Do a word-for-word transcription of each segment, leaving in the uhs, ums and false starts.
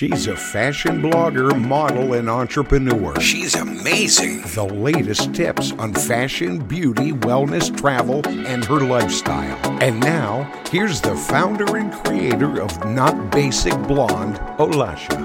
She's a fashion blogger, model, and entrepreneur. She's amazing. The latest tips on fashion, beauty, wellness, travel, and her lifestyle. And now, here's the founder and creator of Not Basic Blonde, Olasha.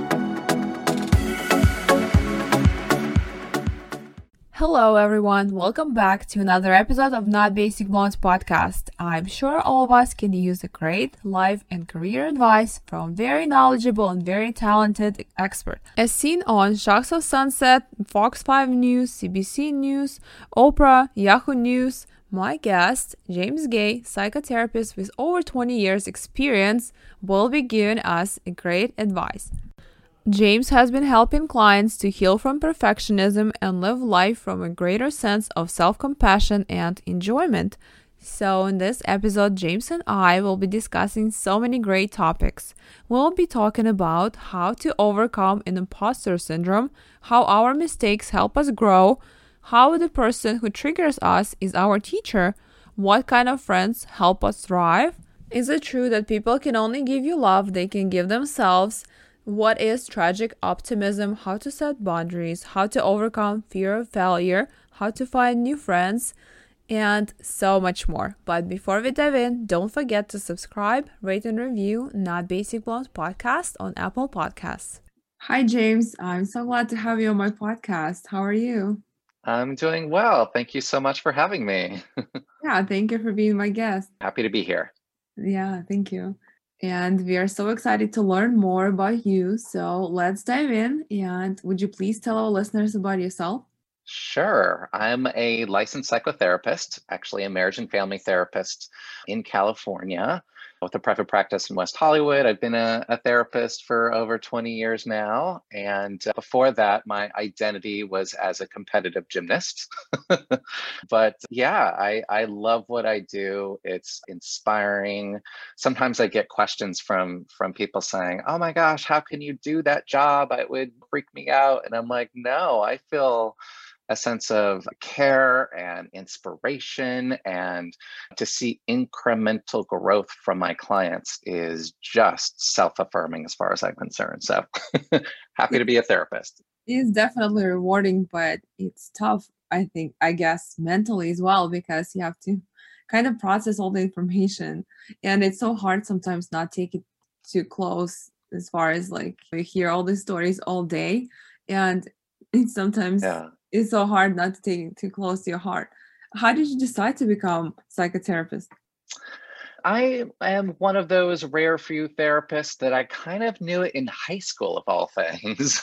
Hello everyone, welcome back to another episode of Not Basic Blonde's podcast. I'm sure all of us can use a great life and career advice from very knowledgeable and very talented expert. As seen on Shocks of Sunset, Fox five News, C B C News, Oprah, Yahoo News, my guest, James Gay, psychotherapist with over twenty years experience, will be giving us great advice. James has been helping clients to heal from perfectionism and live life from a greater sense of self-compassion and enjoyment. So in this episode, James and I will be discussing so many great topics. We'll be talking about how to overcome an imposter syndrome, how our mistakes help us grow, how the person who triggers us is our teacher, what kind of friends help us thrive. Is it true that people can only give you love they can give themselves? What is tragic optimism, how to set boundaries, how to overcome fear of failure, how to find new friends, and so much more. But before we dive in, don't forget to subscribe, rate, and review Not Basic Blonde podcast on Apple Podcasts. Hi, James. I'm so glad to have you on my podcast. How are you? I'm doing well. Thank you so much for having me. Yeah, thank you for being my guest. Happy to be here. Yeah, thank you. And we are so excited to learn more about you. So let's dive in. And would you please tell our listeners about yourself? Sure. I'm a licensed psychotherapist, actually a marriage and family therapist in California with a private practice in West Hollywood. I've been a, a therapist for over twenty years now. And before that, my identity was as a competitive gymnast. But yeah, I, I love what I do. It's inspiring. Sometimes I get questions from, from people saying, oh my gosh, how can you do that job? It would freak me out. And I'm like, no, I feel a sense of care and inspiration, and to see incremental growth from my clients is just self-affirming as far as I'm concerned. So happy to be a therapist. It's definitely rewarding, but it's tough, I think, I guess, mentally as well, because you have to kind of process all the information. And it's so hard sometimes not take it too close as far as like we hear all these stories all day. And it's sometimes... Yeah. It's so hard not to take it too close to your heart. How did you decide to become a psychotherapist? I am one of those rare few therapists that I kind of knew it in high school, of all things.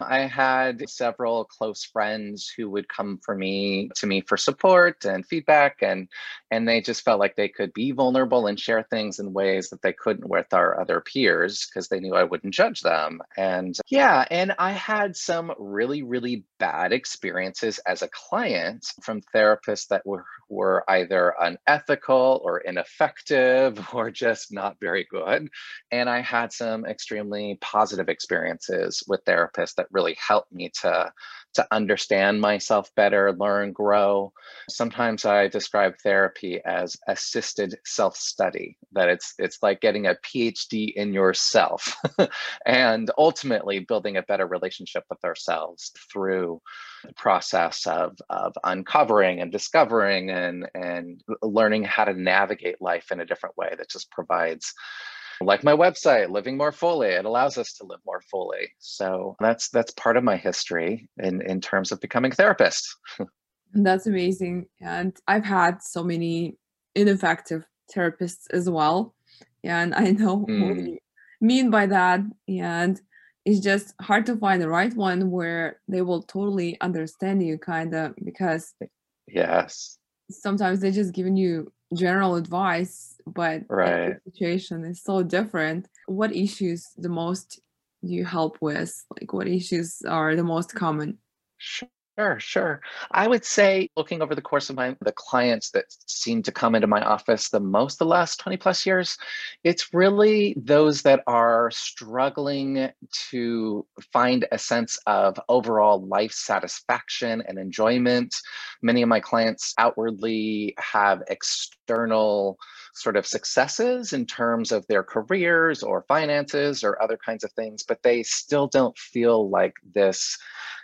I had several close friends who would come for me to me for support and feedback, and and they just felt like they could be vulnerable and share things in ways that they couldn't with our other peers because they knew I wouldn't judge them. And yeah, and I had some really, really bad experiences as a client from therapists that were, were either unethical or ineffective or just not very good. And I had some extremely positive experiences with therapists that really helped me to, to understand myself better, learn, grow. Sometimes I describe therapy as assisted self-study, that it's, it's like getting a P H D in yourself and ultimately building a better relationship with ourselves through the process of, of uncovering and discovering and, and learning how to navigate life in a different way that just provides Like my website, Living More Fully, it allows us to live more fully. So that's that's part of my history in, in terms of becoming a therapist. That's amazing. And I've had so many ineffective therapists as well. And I know mm. what you mean by that. And it's just hard to find the right one where they will totally understand you, kind of, because yes, sometimes they're just giving you general advice, but right. the situation is so different. What issues the most do you help with? Like, what issues are the most common? Sure. Sure, sure. I would say, looking over the course of my the clients that seem to come into my office the most the last twenty plus years, it's really those that are struggling to find a sense of overall life satisfaction and enjoyment. Many of my clients outwardly have external sort of successes in terms of their careers or finances or other kinds of things, but they still don't feel like this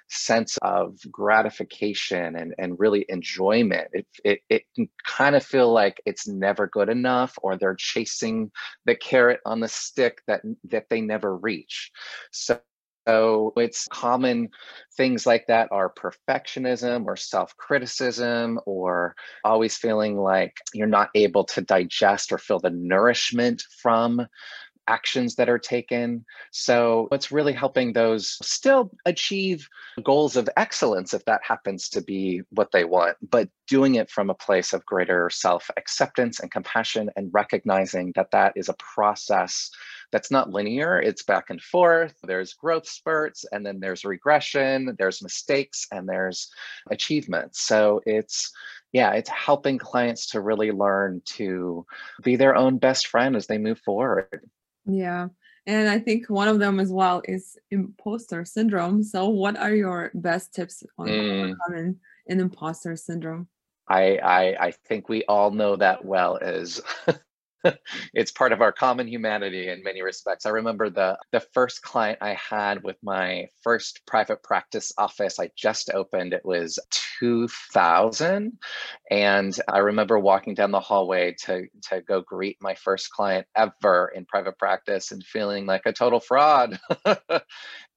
sense of gratification and, and really enjoyment. It, it, it can kind of feel like it's never good enough, or they're chasing the carrot on the stick that, that they never reach. So, so it's common things like that are perfectionism or self-criticism, or always feeling like you're not able to digest or feel the nourishment from actions that are taken. So it's really helping those still achieve goals of excellence, if that happens to be what they want, but doing it from a place of greater self-acceptance and compassion, and recognizing that that is a process that's not linear. It's back and forth. There's growth spurts, and then there's regression, there's mistakes, and there's achievements. So it's Yeah, it's helping clients to really learn to be their own best friend as they move forward. Yeah. And I think one of them as well is imposter syndrome. So what are your best tips on overcoming mm. an imposter syndrome? I, I I think we all know that well as it's part of our common humanity in many respects. I remember the, the first client I had with my first private practice office I just opened. It was two thousand. And I remember walking down the hallway to, to go greet my first client ever in private practice and feeling like a total fraud.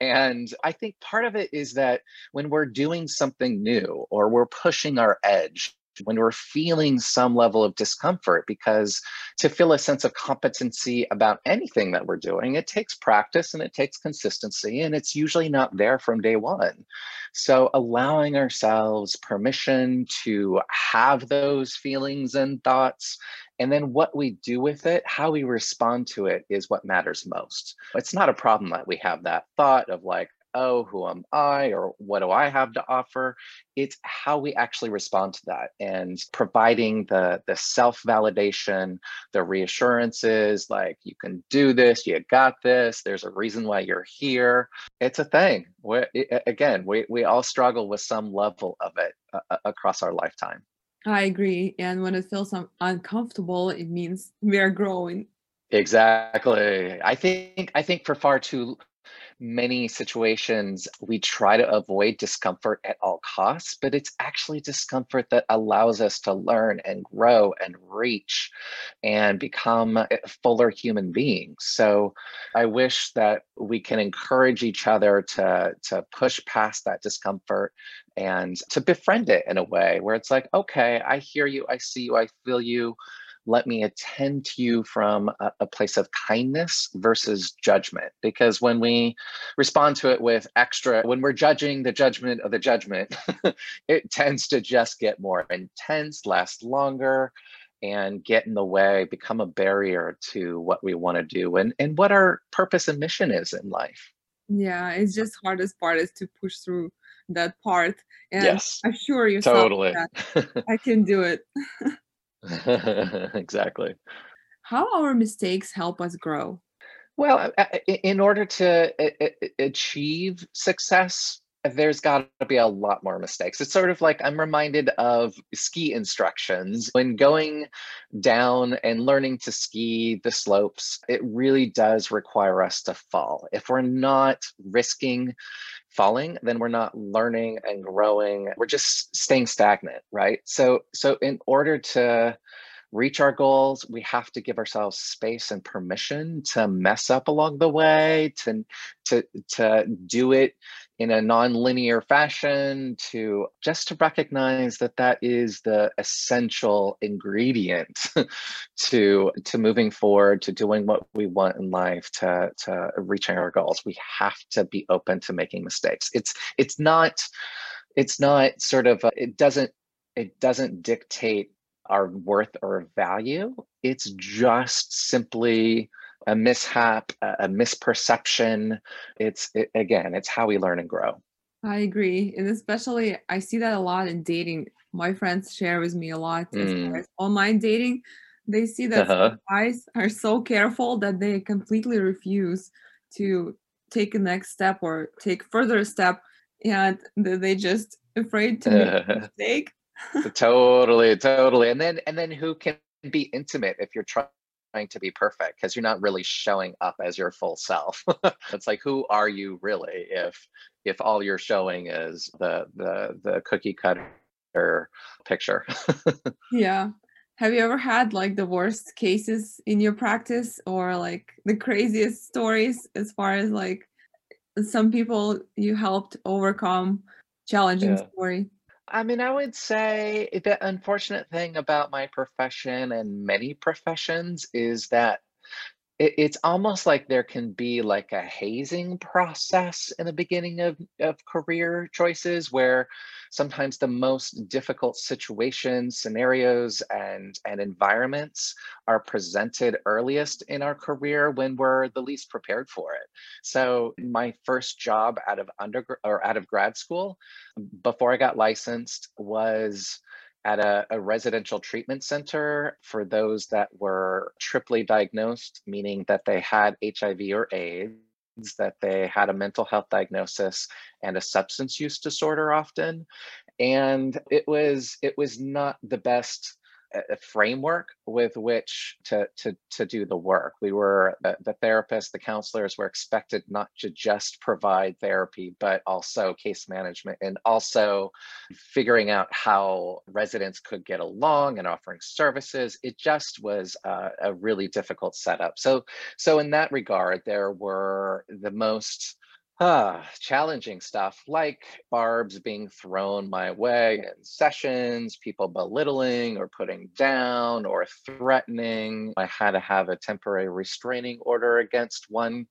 And I think part of it is that when we're doing something new, or we're pushing our edge, when we're feeling some level of discomfort, because to feel a sense of competency about anything that we're doing, it takes practice and it takes consistency, and it's usually not there from day one. So allowing ourselves permission to have those feelings and thoughts, and then what we do with it, how we respond to it, is what matters most. It's not a problem that we have that thought of like, oh, who am I, or what do I have to offer? It's how we actually respond to that, and providing the, the self-validation, the reassurances, like, you can do this, you got this, there's a reason why you're here. It's a thing. We're, it, again, we, we all struggle with some level of it uh, across our lifetime. I agree. And when it feels uncomfortable, it means we are growing. Exactly. I think, I think for far too many situations, we try to avoid discomfort at all costs, but it's actually discomfort that allows us to learn and grow and reach and become fuller human beings. So I wish that we can encourage each other to, to push past that discomfort and to befriend it in a way where it's like, okay, I hear you, I see you, I feel you. Let me attend to you from a, a place of kindness versus judgment. Because when we respond to it with extra, when we're judging the judgment of the judgment, it tends to just get more intense, last longer, and get in the way, become a barrier to what we want to do and, and what our purpose and mission is in life. Yeah, it's just hardest part is to push through that part. And yes, assure yourself totally. That I can do it. Exactly. How our mistakes help us grow? Well, in order to achieve success, there's got to be a lot more mistakes. It's sort of like, I'm reminded of ski instructions. When going down and learning to ski the slopes, it really does require us to fall. If we're not risking falling, then we're not learning and growing. We're just staying stagnant, right? So, so in order to reach our goals, we have to give ourselves space and permission to mess up along the way, to to to do it in a non-linear fashion, to just to recognize that that is the essential ingredient to to moving forward, to doing what we want in life, to to reaching our goals. We have to be open to making mistakes. It's it's not it's not sort of a, it doesn't it doesn't dictate our worth or value. It's just simply a mishap, a misperception. It's, it, again, it's how we learn and grow. I agree. And especially, I see that a lot in dating. My friends share with me a lot mm. as far as online dating. They see that uh-huh. guys are so careful that they completely refuse to take the next step or take further step, and they just afraid to uh-huh. make a mistake. totally, totally. And then, and then who can be intimate if you're trying trying to be perfect, because you're not really showing up as your full self. It's like, who are you really if if all you're showing is the the the cookie cutter picture? Yeah. Have you ever had like the worst cases in your practice, or like the craziest stories as far as like some people you helped overcome challenging yeah. story? I mean, I would say the unfortunate thing about my profession and many professions is that it, it's almost like there can be like a hazing process in the beginning of, of career choices, where sometimes the most difficult situations, scenarios, and, and environments are presented earliest in our career when we're the least prepared for it. So my first job out of undergrad or out of grad school, before I got licensed, was at a, a residential treatment center for those that were triply diagnosed, meaning that they had H I V or AIDS, that they had a mental health diagnosis and a substance use disorder often. And it was it was not the best uh, framework with which to, to, to do the work. We were, the, the therapists, the counselors were expected not to just provide therapy, but also case management, and also figuring out how residents could get along and offering services. It just was uh, a really difficult setup. So, so in that regard, there were the most Ah, challenging stuff, like barbs being thrown my way in sessions, people belittling or putting down or threatening. I had to have a temporary restraining order against one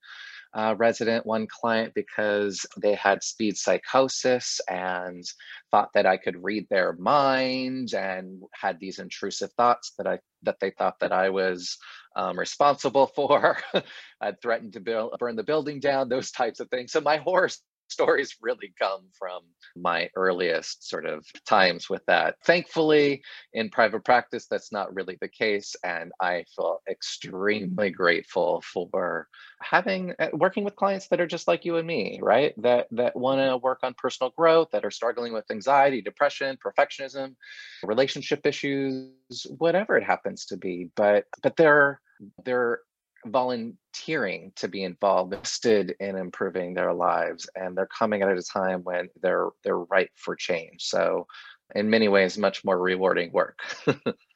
uh, resident, one client, because they had speed psychosis and thought that I could read their mind, and had these intrusive thoughts that I that they thought that I was Um, responsible for. I'd threatened to build, burn the building down, those types of things. So my horror stories really come from my earliest sort of times with that. Thankfully, in private practice, that's not really the case. And I feel extremely grateful for having, uh, working with clients that are just like you and me, right? That, that want to work on personal growth, that are struggling with anxiety, depression, perfectionism, relationship issues, whatever it happens to be. But, but they're, they're volunteering to be involved, invested in improving their lives, and they're coming at a time when they're they're ripe for change. So in many ways, much more rewarding work.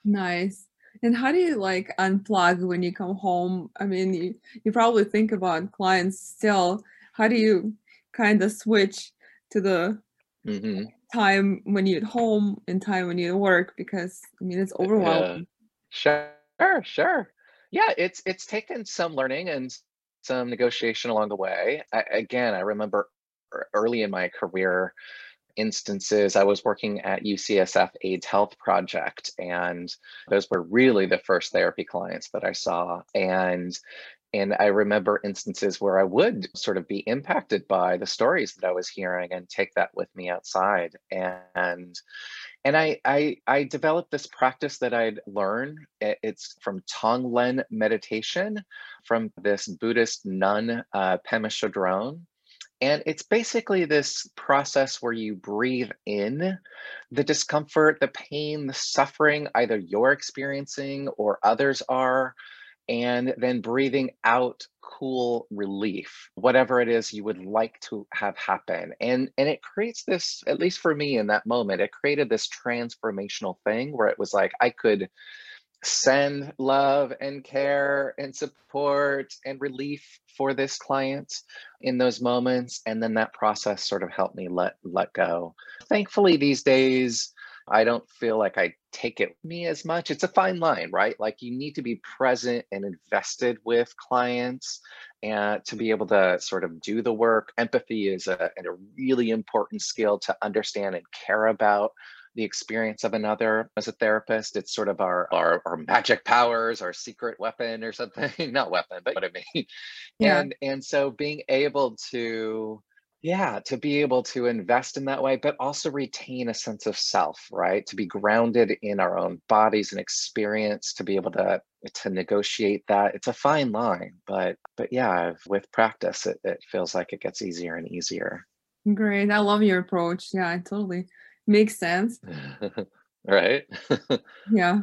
Nice. And how do you like unplug when you come home? I mean, you, you probably think about clients still. How do you kind of switch to the mm-hmm. time when you're at home and time when you work? Because I mean, it's overwhelming. Uh, sure, sure. Yeah, it's it's taken some learning and some negotiation along the way. I, again, I remember early in my career instances, I was working at U C S F AIDS Health Project, and those were really the first therapy clients that I saw. And And I remember instances where I would sort of be impacted by the stories that I was hearing and take that with me outside. And and I I, I developed this practice that I'd learned. It's from Tonglen meditation, from this Buddhist nun, uh, Pema Chodron. And it's basically this process where you breathe in the discomfort, the pain, the suffering, either you're experiencing or others are, and then breathing out cool relief, whatever it is you would like to have happen. And, and it creates this, at least for me in that moment, it created this transformational thing where it was like, I could send love and care and support and relief for this client in those moments. And then that process sort of helped me let let go. Thankfully, these days, I don't feel like I take it with me as much. It's a fine line, right? Like you need to be present and invested with clients and to be able to sort of do the work. Empathy is a, a really important skill to understand and care about the experience of another as a therapist. It's sort of our, our, our magic powers, our secret weapon or something, not weapon, but what I mean. Yeah. And, and so being able to, yeah, to be able to invest in that way, but also retain a sense of self, right? To be grounded in our own bodies and experience, to be able to, to negotiate that. It's a fine line, but, but yeah, with practice, it, it feels like it gets easier and easier. Great. I love your approach. Yeah, totally. Makes sense. Right? Yeah.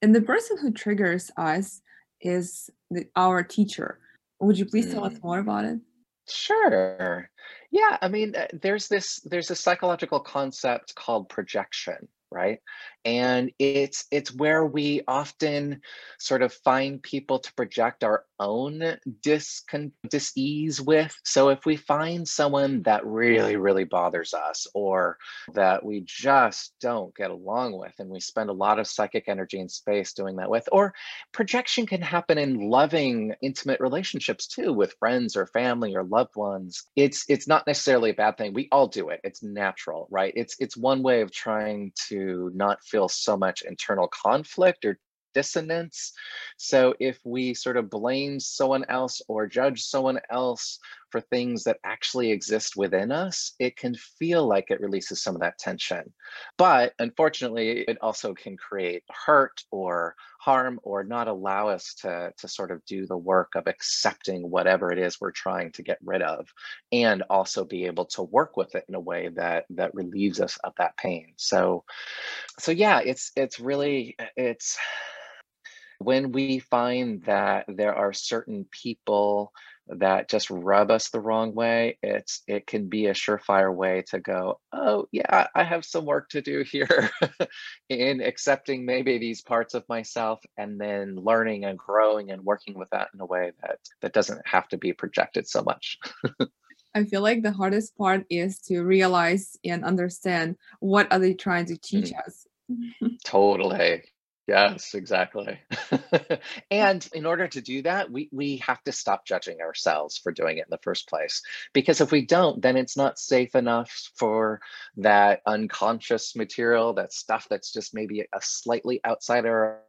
And the person who triggers us is the, our teacher. Would you please mm. tell us more about it? Sure. Yeah. I mean, there's this, there's a psychological concept called projection, right? And it's, it's where we often sort of find people to project our own discon- dis-ease with. So if we find someone that really, really bothers us or that we just don't get along with, and we spend a lot of psychic energy and space doing that with, or projection can happen in loving, intimate relationships too, with friends or family or loved ones. It's, it's not necessarily a bad thing. We all do it. It's natural, right? It's, it's one way of trying to not feel so much internal conflict or dissonance. So if we sort of blame someone else or judge someone else for things that actually exist within us, it can feel like it releases some of that tension. But unfortunately, it also can create hurt or harm or not allow us to, to sort of do the work of accepting whatever it is we're trying to get rid of, and also be able to work with it in a way that that relieves us of that pain. So, so yeah, it's it's really, it's when we find that there are certain people that just rub us the wrong way, it's it can be a surefire way to go, oh yeah, I have some work to do here in accepting maybe these parts of myself, and then learning and growing and working with that in a way that that doesn't have to be projected so much. I feel like the hardest part is to realize and understand what are they trying to teach mm. us. Totally. Yes, exactly. And in order to do that, we, we have to stop judging ourselves for doing it in the first place. Because if we don't, then it's not safe enough for that unconscious material, that stuff that's just maybe a slightly outside our,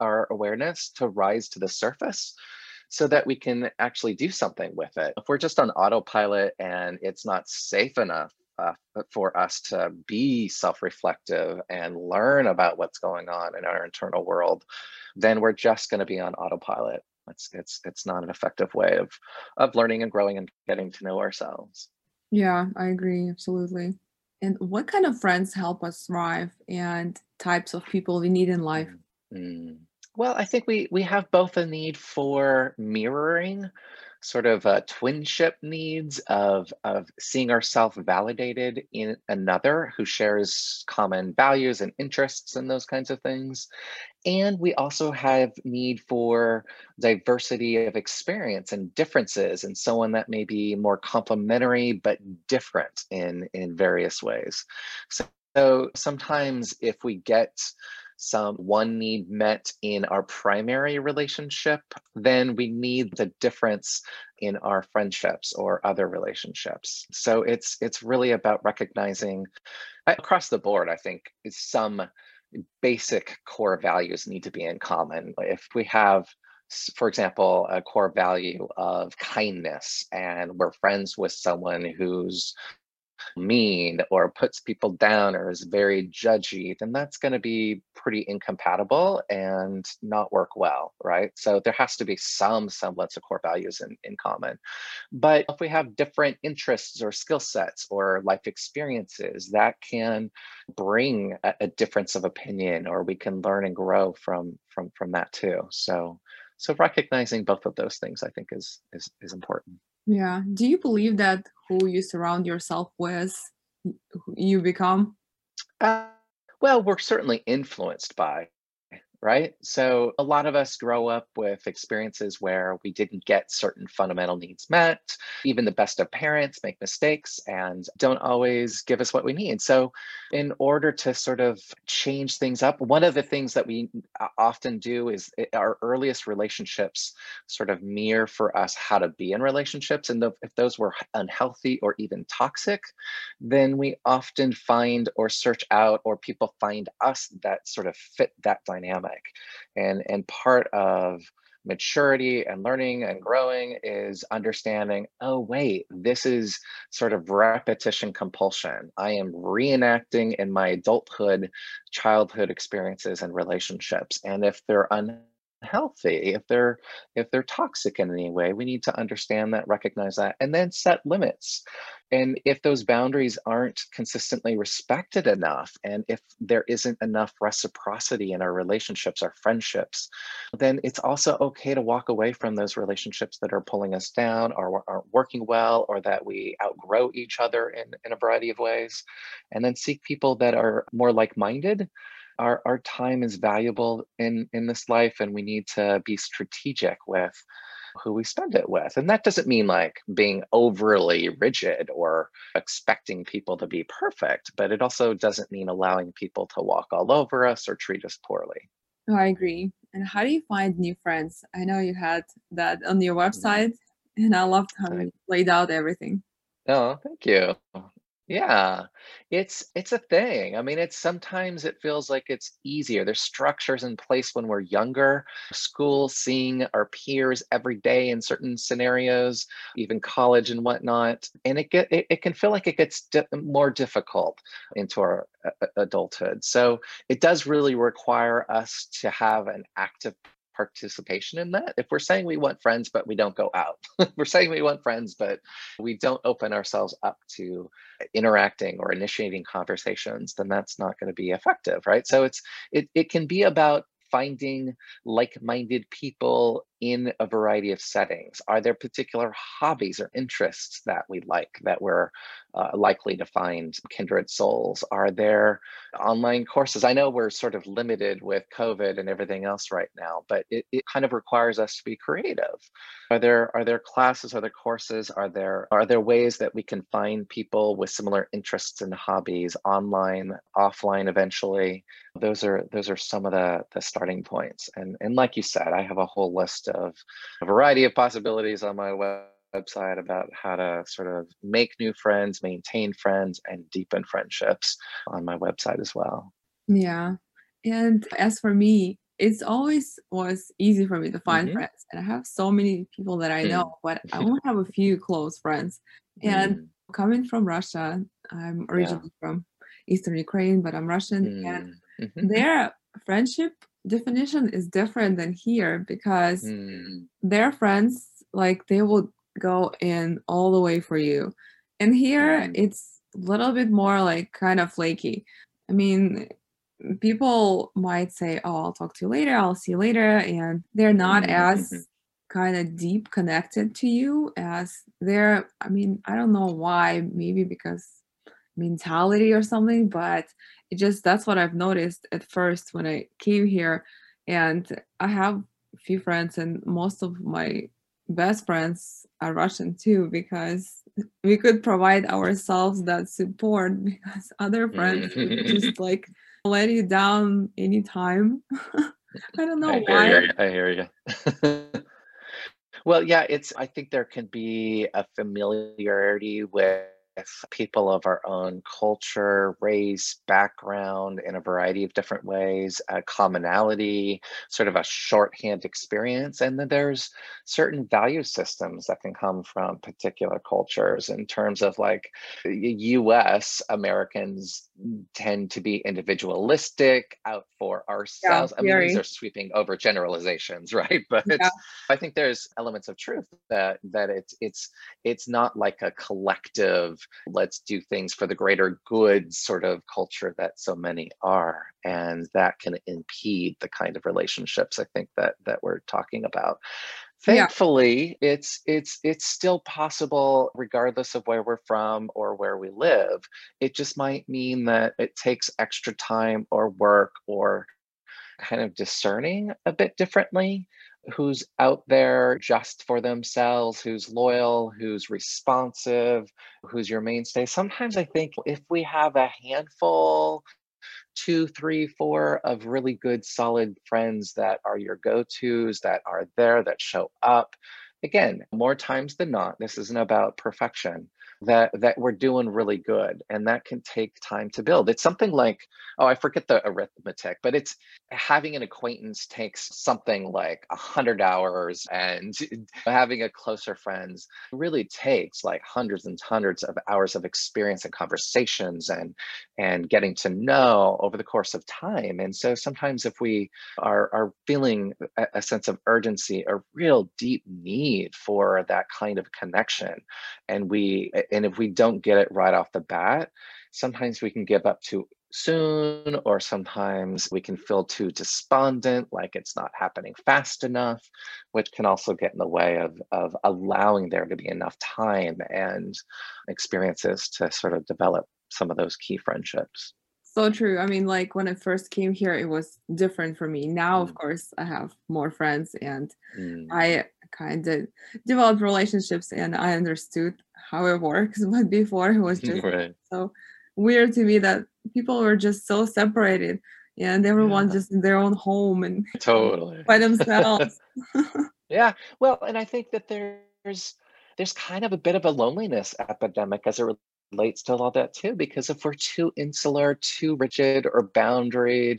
our awareness to rise to the surface, so that we can actually do something with it. If we're just on autopilot and it's not safe enough Uh, for us to be self-reflective and learn about what's going on in our internal world, then we're just going to be on autopilot. It's it's it's not an effective way of of learning and growing and getting to know ourselves. Yeah, I agree absolutely. And what kind of friends help us thrive, and types of people we need in life? Mm-hmm. Well, I think we we have both a need for mirroring, sort of uh, twinship needs of of seeing ourselves validated in another who shares common values and interests and those kinds of things. And we also have need for diversity of experience and differences, and someone that may be more complementary but different in, in various ways. So, so sometimes if we get some one need met in our primary relationship, then we need the difference in our friendships or other relationships. So it's it's really about recognizing across the board, I think, some basic core values need to be in common. If we have, for example, a core value of kindness, and we're friends with someone who's mean or puts people down or is very judgy, then that's going to be pretty incompatible and not work well, right? So there has to be some semblance of core values in, in common. But if we have different interests or skill sets or life experiences, that can bring a, a difference of opinion, or we can learn and grow from from from that too. So so recognizing both of those things, I think, is is is important. Yeah. Do you believe that who you surround yourself with, you become? Uh, well, we're certainly influenced by right? So a lot of us grow up with experiences where we didn't get certain fundamental needs met. Even the best of parents make mistakes and don't always give us what we need. So in order to sort of change things up, one of the things that we often do is our earliest relationships sort of mirror for us how to be in relationships. And if those were unhealthy or even toxic, then we often find or search out, or people find us that sort of fit that dynamic. And, and part of maturity and learning and growing is understanding, oh, wait, this is sort of repetition compulsion. I am reenacting in my adulthood, childhood experiences and relationships. And if they're unhealthy, if they're, if they're toxic in any way, we need to understand that, recognize that, and then set limits. And if those boundaries aren't consistently respected enough, and if there isn't enough reciprocity in our relationships, our friendships, then it's also okay to walk away from those relationships that are pulling us down or aren't working well, or that we outgrow each other in, in a variety of ways. And then seek people that are more like-minded. Our, our time is valuable in, in this life, and we need to be strategic with who we spend it with. And that doesn't mean like being overly rigid or expecting people to be perfect, but it also doesn't mean allowing people to walk all over us or treat us poorly. Oh, I agree. And how do you find new friends? I know you had that on your website, and I loved how you laid out everything. Oh, thank you. Yeah, it's it's a thing. I mean, it's sometimes it feels like it's easier. There's structures in place when we're younger, school, seeing our peers every day in certain scenarios, even college and whatnot. And it get it, it can feel like it gets di- more difficult into our uh, adulthood. So it does really require us to have an active participation in that. If we're saying we want friends, but we don't go out, we're saying we want friends, but we don't open ourselves up to interacting or initiating conversations, then that's not going to be effective, right? So it's it it can be about finding like-minded people in a variety of settings. Are there particular hobbies or interests that we like, that we're uh, likely to find kindred souls? Are there online courses? I know we're sort of limited with COVID and everything else right now, but it, it kind of requires us to be creative. Are there are there classes? Are there courses? Are there are there ways that we can find people with similar interests and hobbies online, offline, eventually? Those are those are some of the the starting points. And and like you said, I have a whole list of a variety of possibilities on my website about how to sort of make new friends, maintain friends, and deepen friendships on my website as well. Yeah. And as for me, it's always was easy for me to find mm-hmm. friends. And I have so many people that I know, but I only have a few close friends. And mm. coming from Russia, I'm originally yeah. from Eastern Ukraine, but I'm Russian. Mm. And mm-hmm. their friendship definition is different than here, because mm. their friends, like, they will go in all the way for you, and here mm. it's a little bit more like kind of flaky. I mean, people might say, oh, I'll talk to you later, I'll see you later, and they're not mm. as mm-hmm. kind of deep connected to you as they're, I mean, I don't know why, maybe because mentality or something, but it just, that's what I've noticed at first when I came here. And I have a few friends, and most of my best friends are Russian too, because we could provide ourselves that support, because other friends would just like let you down anytime. I don't know I why. Hear you. I hear you. Well, yeah, it's, I think there can be a familiarity with people of our own culture, race, background in a variety of different ways, a commonality, sort of a shorthand experience. And then there's certain value systems that can come from particular cultures in terms of, like, U S Americans tend to be individualistic, out for ourselves. Yeah, I mean, these are sweeping over generalizations, right? But yeah. it's, I think there's elements of truth that that it's it's it's not like a collective, let's do things for the greater good sort of culture that so many are. And that can impede the kind of relationships I think that that we're talking about. Thankfully, yeah. it's it's it's still possible regardless of where we're from or where we live. It just might mean that it takes extra time or work or kind of discerning a bit differently, who's out there just for themselves, who's loyal, who's responsive, who's your mainstay. Sometimes I think if we have a handful, two, three, four of really good, solid friends that are your go-tos, that are there, that show up, again, more times than not, this isn't about perfection, that that we're doing really good. And that can take time to build. It's something like, oh, I forget the arithmetic, but it's having an acquaintance takes something like one hundred hours, and having a closer friend really takes like hundreds and hundreds of hours of experience and conversations and, and getting to know over the course of time. And so sometimes if we are, are feeling a, a sense of urgency, a real deep need for that kind of connection, and we And if we don't get it right off the bat, sometimes we can give up too soon, or sometimes we can feel too despondent, like it's not happening fast enough, which can also get in the way of, of allowing there to be enough time and experiences to sort of develop some of those key friendships. So true. I mean, like when I first came here, it was different for me. Now, mm. of course, I have more friends, and mm. I kind of developed relationships, and I understood how it works. But before, it was just right. so weird to me that people were just so separated, and everyone yeah. just in their own home and totally by themselves. yeah. Well, and I think that there's there's kind of a bit of a loneliness epidemic as it relates. relates to all that too, because if we're too insular, too rigid or boundaried,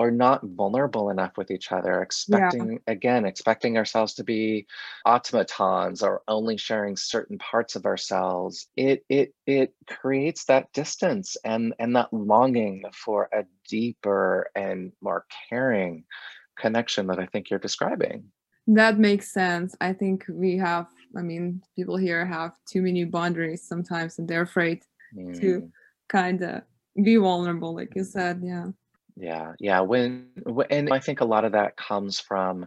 or not vulnerable enough with each other, expecting, yeah. again, expecting ourselves to be automatons or only sharing certain parts of ourselves, it it it creates that distance and, and that longing for a deeper and more caring connection that I think you're describing. That makes sense. I think we have, I mean, people here have too many boundaries sometimes, and they're afraid mm. to kind of be vulnerable, like you said. Yeah. Yeah. Yeah. When, and I think a lot of that comes from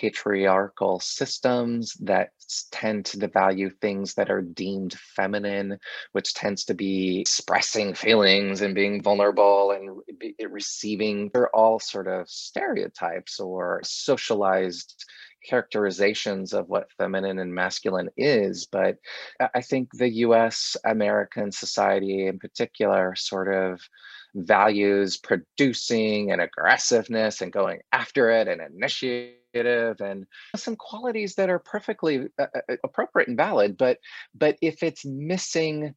patriarchal systems that tend to devalue things that are deemed feminine, which tends to be expressing feelings and being vulnerable and be, receiving. They're all sort of stereotypes or socialized characterizations of what feminine and masculine is. But I think the U S American society in particular sort of values producing and aggressiveness and going after it and initiative and some qualities that are perfectly uh, appropriate and valid. But but if it's missing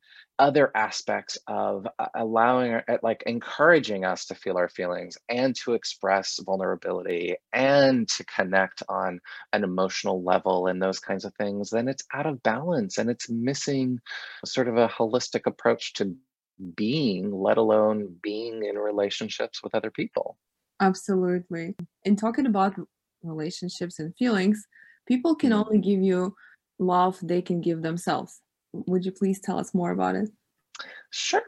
other aspects of allowing, like encouraging us to feel our feelings and to express vulnerability and to connect on an emotional level and those kinds of things, then it's out of balance and it's missing sort of a holistic approach to being, let alone being in relationships with other people. Absolutely. In talking about relationships and feelings, people can only give you love they can give themselves. Would you please tell us more about it? Sure.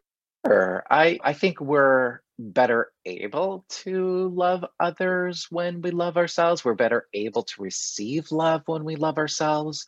I, I think we're better able to love others when we love ourselves. We're better able to receive love when we love ourselves.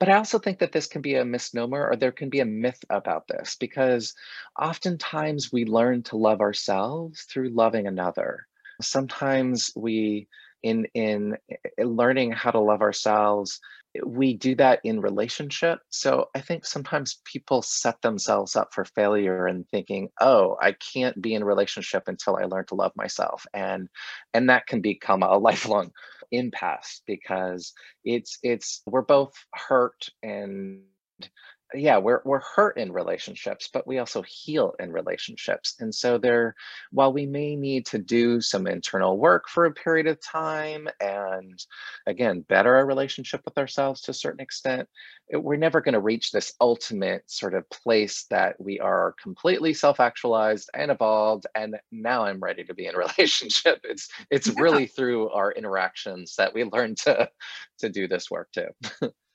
But I also think that this can be a misnomer, or there can be a myth about this, because oftentimes we learn to love ourselves through loving another. Sometimes we, in, in, in learning how to love ourselves, we do that in relationship. So I think sometimes people set themselves up for failure and thinking, oh, I can't be in a relationship until I learn to love myself. And and that can become a lifelong impasse, because it's it's we're both hurt, and yeah, we're we're hurt in relationships, but we also heal in relationships. And so there, while we may need to do some internal work for a period of time and, again, better our relationship with ourselves to a certain extent, it, we're never going to reach this ultimate sort of place that we are completely self-actualized and evolved, and now I'm ready to be in a relationship. It's it's yeah. really through our interactions that we learn to to do this work too.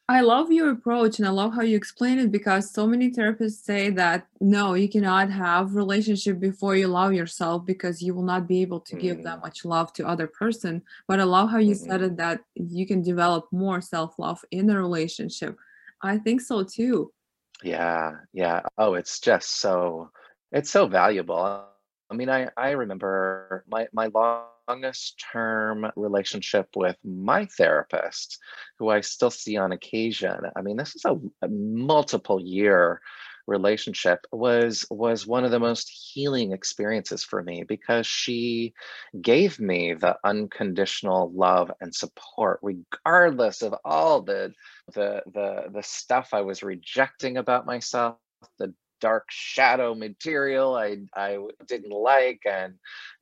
I love your approach, and I love how you explain it, because so many therapists say that, no, you cannot have relationship before you love yourself, because you will not be able to mm. give that much love to other person. But I love how you mm. said it, that you can develop more self-love in a relationship. I think so too. Yeah. Yeah. Oh, it's just so, it's so valuable. I mean, I, I remember my, my long longest term relationship with my therapist, who I still see on occasion. I mean, this is a, a multiple year relationship, was was one of the most healing experiences for me, because she gave me the unconditional love and support, regardless of all the the the, the stuff I was rejecting about myself, the dark shadow material I, I didn't like, and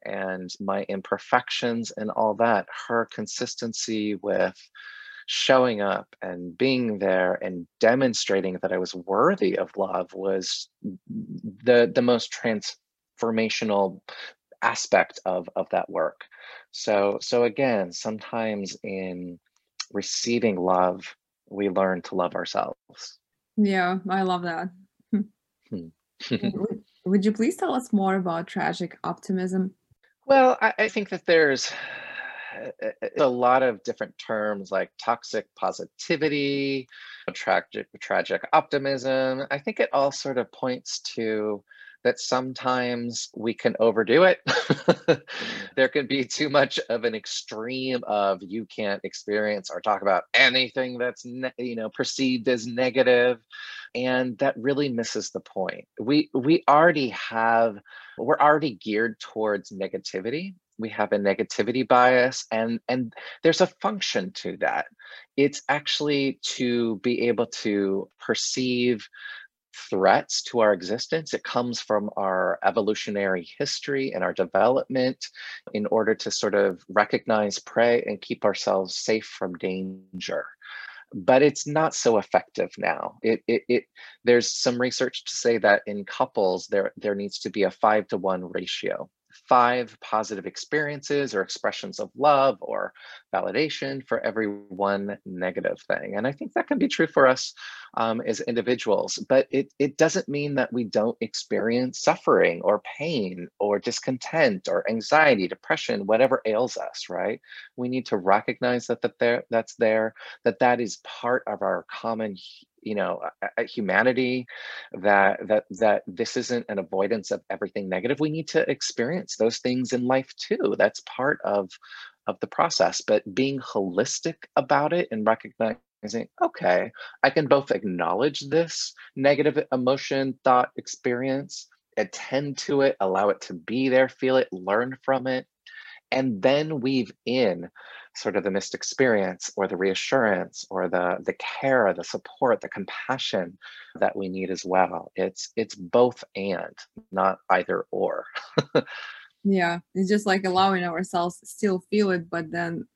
and my imperfections and all that. Her consistency with showing up and being there and demonstrating that I was worthy of love was the the most transformational aspect of of that work. So so again, sometimes in receiving love, we learn to love ourselves. Yeah, I love that. would, would you please tell us more about tragic optimism? Well, I, I think that there's a lot of different terms, like toxic positivity, tragic, tragic optimism. I think it all sort of points to that sometimes we can overdo it. There can be too much of an extreme of you can't experience or talk about anything that's ne- you know perceived as negative, and that really misses the point. We we already have we're already geared towards negativity. We have a negativity bias, and, and there's a function to that. It's actually to be able to perceive threats to our existence. It comes from our evolutionary history and our development in order to sort of recognize prey and keep ourselves safe from danger. But it's not so effective now. It, it it there's some research to say that in couples, there there needs to be a five to one ratio. Five positive experiences or expressions of love or validation for every one negative thing. And I think that can be true for us um, as individuals, but it, it doesn't mean that we don't experience suffering or pain or discontent or anxiety, depression, whatever ails us, right? We need to recognize that, that there, that's there, that that is part of our common you know, humanity, that that that this isn't an avoidance of everything negative. We need to experience those things in life too. That's part of, of the process, but being holistic about it and recognizing, okay, I can both acknowledge this negative emotion, thought, experience, attend to it, allow it to be there, feel it, learn from it, and then weave in sort of the missed experience or the reassurance or the the care, the support, the compassion that we need as well. It's it's both and, not either or. Yeah, it's just like allowing ourselves still feel it, but then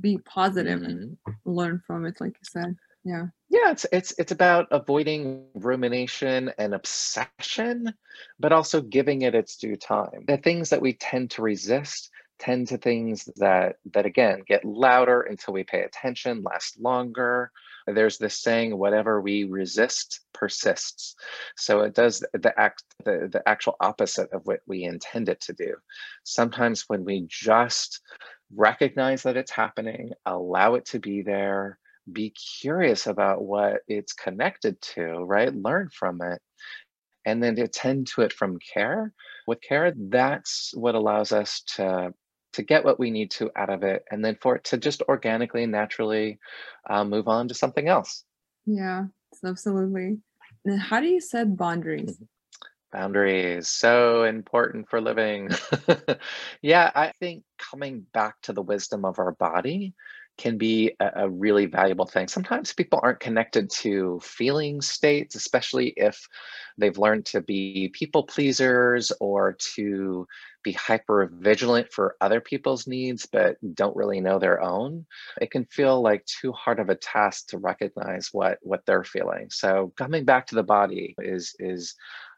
be positive mm-hmm. and learn from it, like you said. Yeah. Yeah, it's it's it's about avoiding rumination and obsession, but also giving it its due time. The things that we tend to resist tend to things that, that again, get louder until we pay attention, last longer. There's this saying, whatever we resist persists. So it does the act, the, the actual opposite of what we intend it to do. Sometimes when we just recognize that it's happening, allow it to be there, be curious about what it's connected to, right? Learn from it. And then to attend to it from care, with care, that's what allows us to to get what we need to out of it, and then for it to just organically and naturally uh, move on to something else. Yeah, absolutely. And how do you set boundaries? Mm-hmm. Boundaries, so important for living. Yeah, I think coming back to the wisdom of our body can be a, a really valuable thing. Sometimes people aren't connected to feeling states, especially if they've learned to be people pleasers or to be hyper vigilant for other people's needs, but don't really know their own. It can feel like too hard of a task to recognize what, what they're feeling. So coming back to the body is, is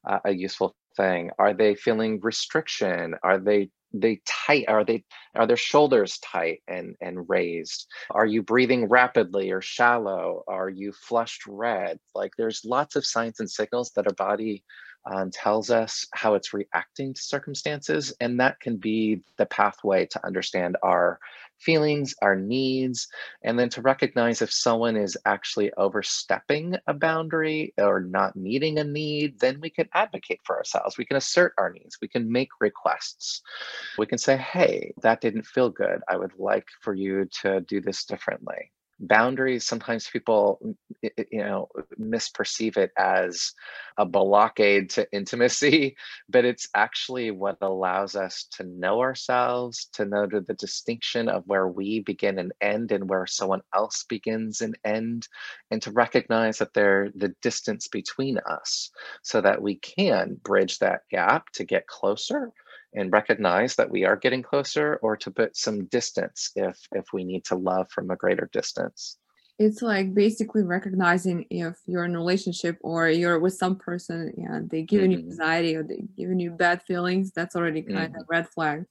uh, a useful thing. Are they feeling restriction? Are they They tight are they are their shoulders tight and and raised? Are you breathing rapidly or shallow? Are you flushed red? Like, there's lots of signs and signals that our body um, tells us how it's reacting to circumstances, and that can be the pathway to understand our feelings, our needs, and then to recognize if someone is actually overstepping a boundary or not meeting a need. Then we can advocate for ourselves. We can assert our needs. We can make requests. We can say, hey, that didn't feel good. I would like for you to do this differently. Boundaries, sometimes people, you know, misperceive it as a blockade to intimacy, but it's actually what allows us to know ourselves, to know the distinction of where we begin and end and where someone else begins and end, and to recognize that they're the distance between us so that we can bridge that gap to get closer and recognize that we are getting closer, or to put some distance if if we need to love from a greater distance. It's like basically recognizing if you're in a relationship or you're with some person and they're giving mm-hmm. you anxiety or they're giving you bad feelings, that's already kind mm-hmm. of a red flag.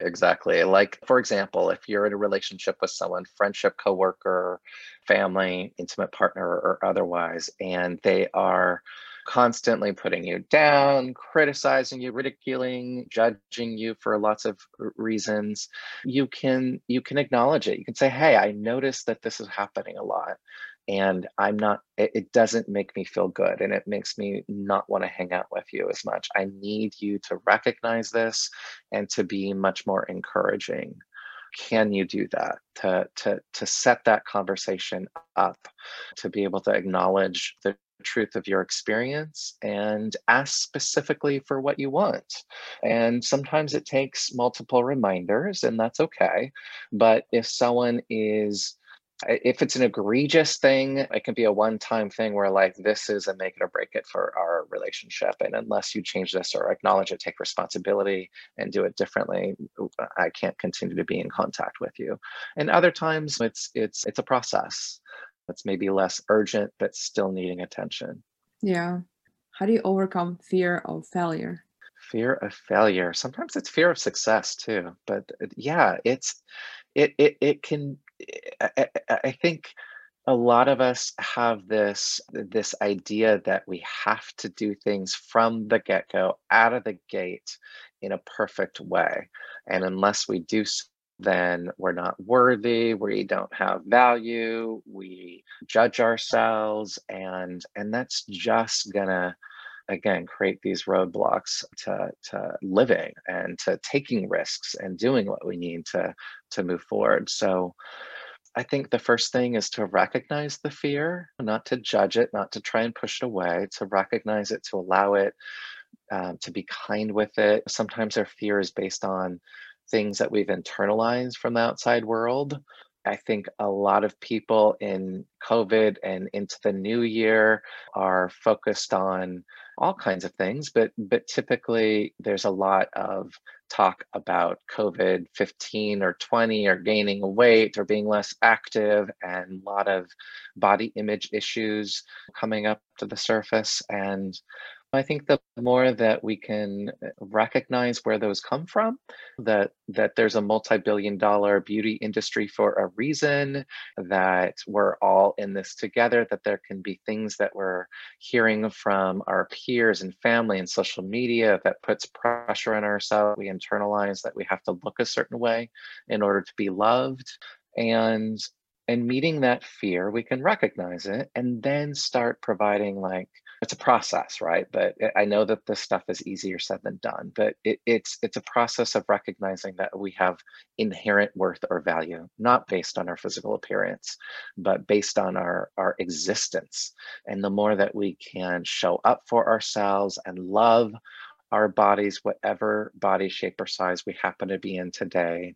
Exactly. Like, for example, if you're in a relationship with someone, friendship, coworker, family, intimate partner, or otherwise, and they are constantly putting you down, criticizing you, ridiculing, judging you for lots of reasons, you can you can acknowledge it. You can say, hey, I noticed that this is happening a lot, and I'm not, it, it doesn't make me feel good, and it makes me not want to hang out with you as much. I need you to recognize this and to be much more encouraging. Can you do that? To, to, to set that conversation up, to be able to acknowledge the truth of your experience and ask specifically for what you want. And sometimes it takes multiple reminders, and that's okay. But if someone is, if it's an egregious thing, it can be a one-time thing where, like, this is a make it or break it for our relationship. And unless you change this or acknowledge it, take responsibility and do it differently, I can't continue to be in contact with you. And other times it's it's it's a process that's maybe less urgent, but still needing attention. Yeah. How do you overcome fear of failure? Fear of failure. Sometimes it's fear of success too. But yeah, it's, it, it, it can, I, I think a lot of us have this, this idea that we have to do things from the get-go, out of the gate, in a perfect way. And unless we do so, then we're not worthy, we don't have value, we judge ourselves, and and that's just gonna, again, create these roadblocks to to living and to taking risks and doing what we need to to move forward. So I think the first thing is to recognize the fear, not to judge it, not to try and push it away, to recognize it, to allow it, um, to be kind with it. Sometimes our fear is based on things that we've internalized from the outside world. I think a lot of people in COVID and into the new year are focused on all kinds of things, but but typically there's a lot of talk about COVID fifteen or twenty or gaining weight or being less active, and a lot of body image issues coming up to the surface. And I think the more that we can recognize where those come from, that that there's a multi-billion dollar beauty industry for a reason, that we're all in this together, that there can be things that we're hearing from our peers and family and social media that puts pressure on ourselves. We internalize that we have to look a certain way in order to be loved. And And meeting that fear, we can recognize it and then start providing, like, it's a process, right? But I know that this stuff is easier said than done, but it, it's it's a process of recognizing that we have inherent worth or value, not based on our physical appearance, but based on our, our existence. And the more that we can show up for ourselves and love our bodies, whatever body shape or size we happen to be in today,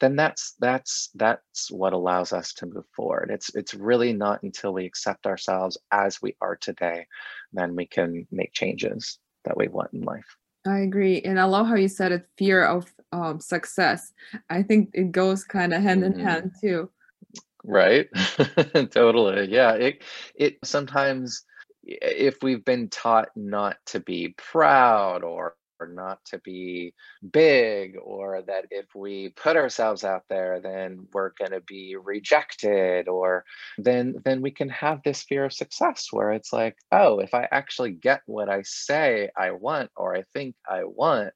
then that's that's that's what allows us to move forward. It's it's really not until we accept ourselves as we are today, then we can make changes that we want in life. I agree, and I love how you said it, fear of um, success. I think it goes kind of hand mm-hmm. in hand too. Right, totally. Yeah, it it sometimes, if we've been taught not to be proud or or not to be big, or that if we put ourselves out there, then we're going to be rejected, or then then we can have this fear of success where it's like, oh, if I actually get what I say I want or I think I want,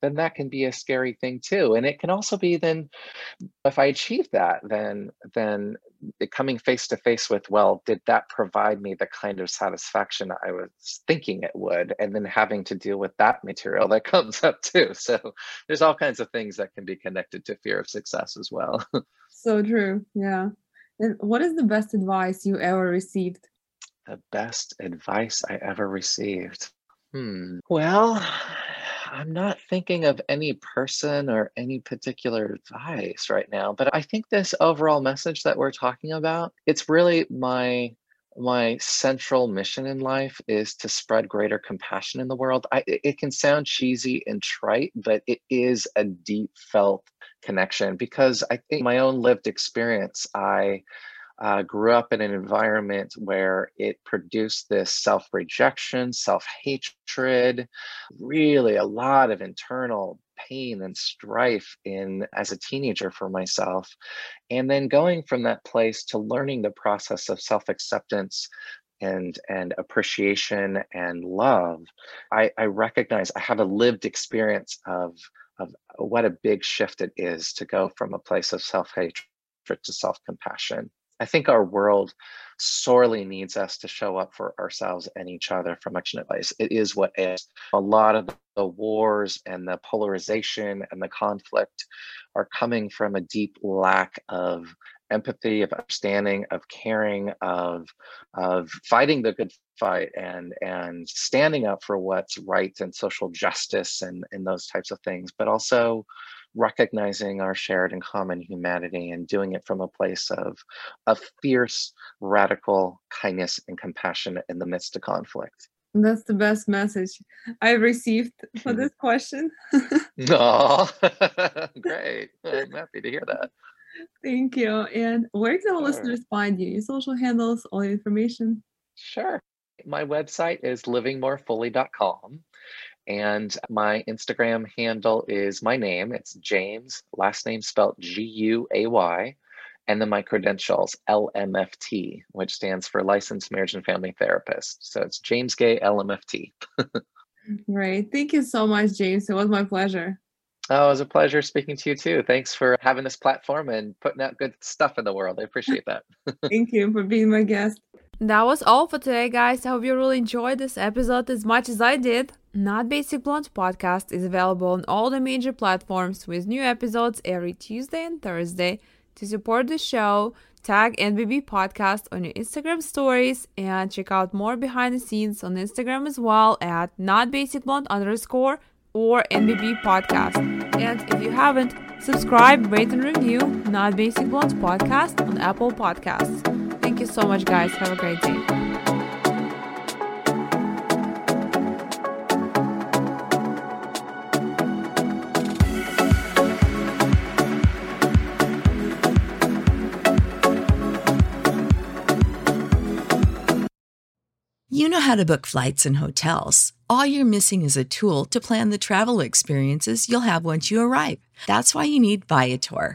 then that can be a scary thing too. And it can also be then, if I achieve that, then then coming face to face with, well, did that provide me the kind of satisfaction I was thinking it would? And then having to deal with that material that comes up too. So there's all kinds of things that can be connected to fear of success as well. So true. Yeah. And what is the best advice you ever received? The best advice I ever received. Hmm. Well, I'm not thinking of any person or any particular advice right now, but I think this overall message that we're talking about, it's really my my central mission in life is to spread greater compassion in the world. I, it can sound cheesy and trite, but it is a deep felt connection, because I think my own lived experience, I Uh, grew up in an environment where it produced this self-rejection, self-hatred, really a lot of internal pain and strife in as a teenager for myself. And then going from that place to learning the process of self-acceptance and and appreciation and love, I, I recognize I have a lived experience of, of what a big shift it is to go from a place of self-hatred to self-compassion. I think our world sorely needs us to show up for ourselves and each other from much advice. It is what is. A lot of the wars and the polarization and the conflict are coming from a deep lack of empathy, of understanding, of caring, of of fighting the good fight and and standing up for what's right and social justice and, and those types of things, but also recognizing our shared and common humanity and doing it from a place of a fierce, radical kindness and compassion in the midst of conflict. That's the best message I received for this question. Oh, great. I'm happy to hear that. Thank you. And where can our listeners find you? Your social handles, all your information? Sure. My website is living more fully dot com. And my Instagram handle is my name. It's James, last name spelled G U A Y. And then my credentials, L M F T, which stands for Licensed Marriage and Family Therapist. So it's James Gay, L M F T. Great. Thank you so much, James. It was my pleasure. Oh, it was a pleasure speaking to you too. Thanks for having this platform and putting out good stuff in the world. I appreciate that. Thank you for being my guest. That was all for today, guys. I hope you really enjoyed this episode as much as I did. Not Basic Blonde podcast is available on all the major platforms with new episodes every Tuesday and Thursday. To support the show, tag N B B Podcast on your Instagram stories and check out more behind the scenes on Instagram as well at notbasicblonde underscore or N B B Podcast. And if you haven't, subscribe, rate and review Not Basic Blonde podcast on Apple Podcasts. Thank you so much, guys. Have a great day. You know how to book flights and hotels. All you're missing is a tool to plan the travel experiences you'll have once you arrive. That's why you need Viator.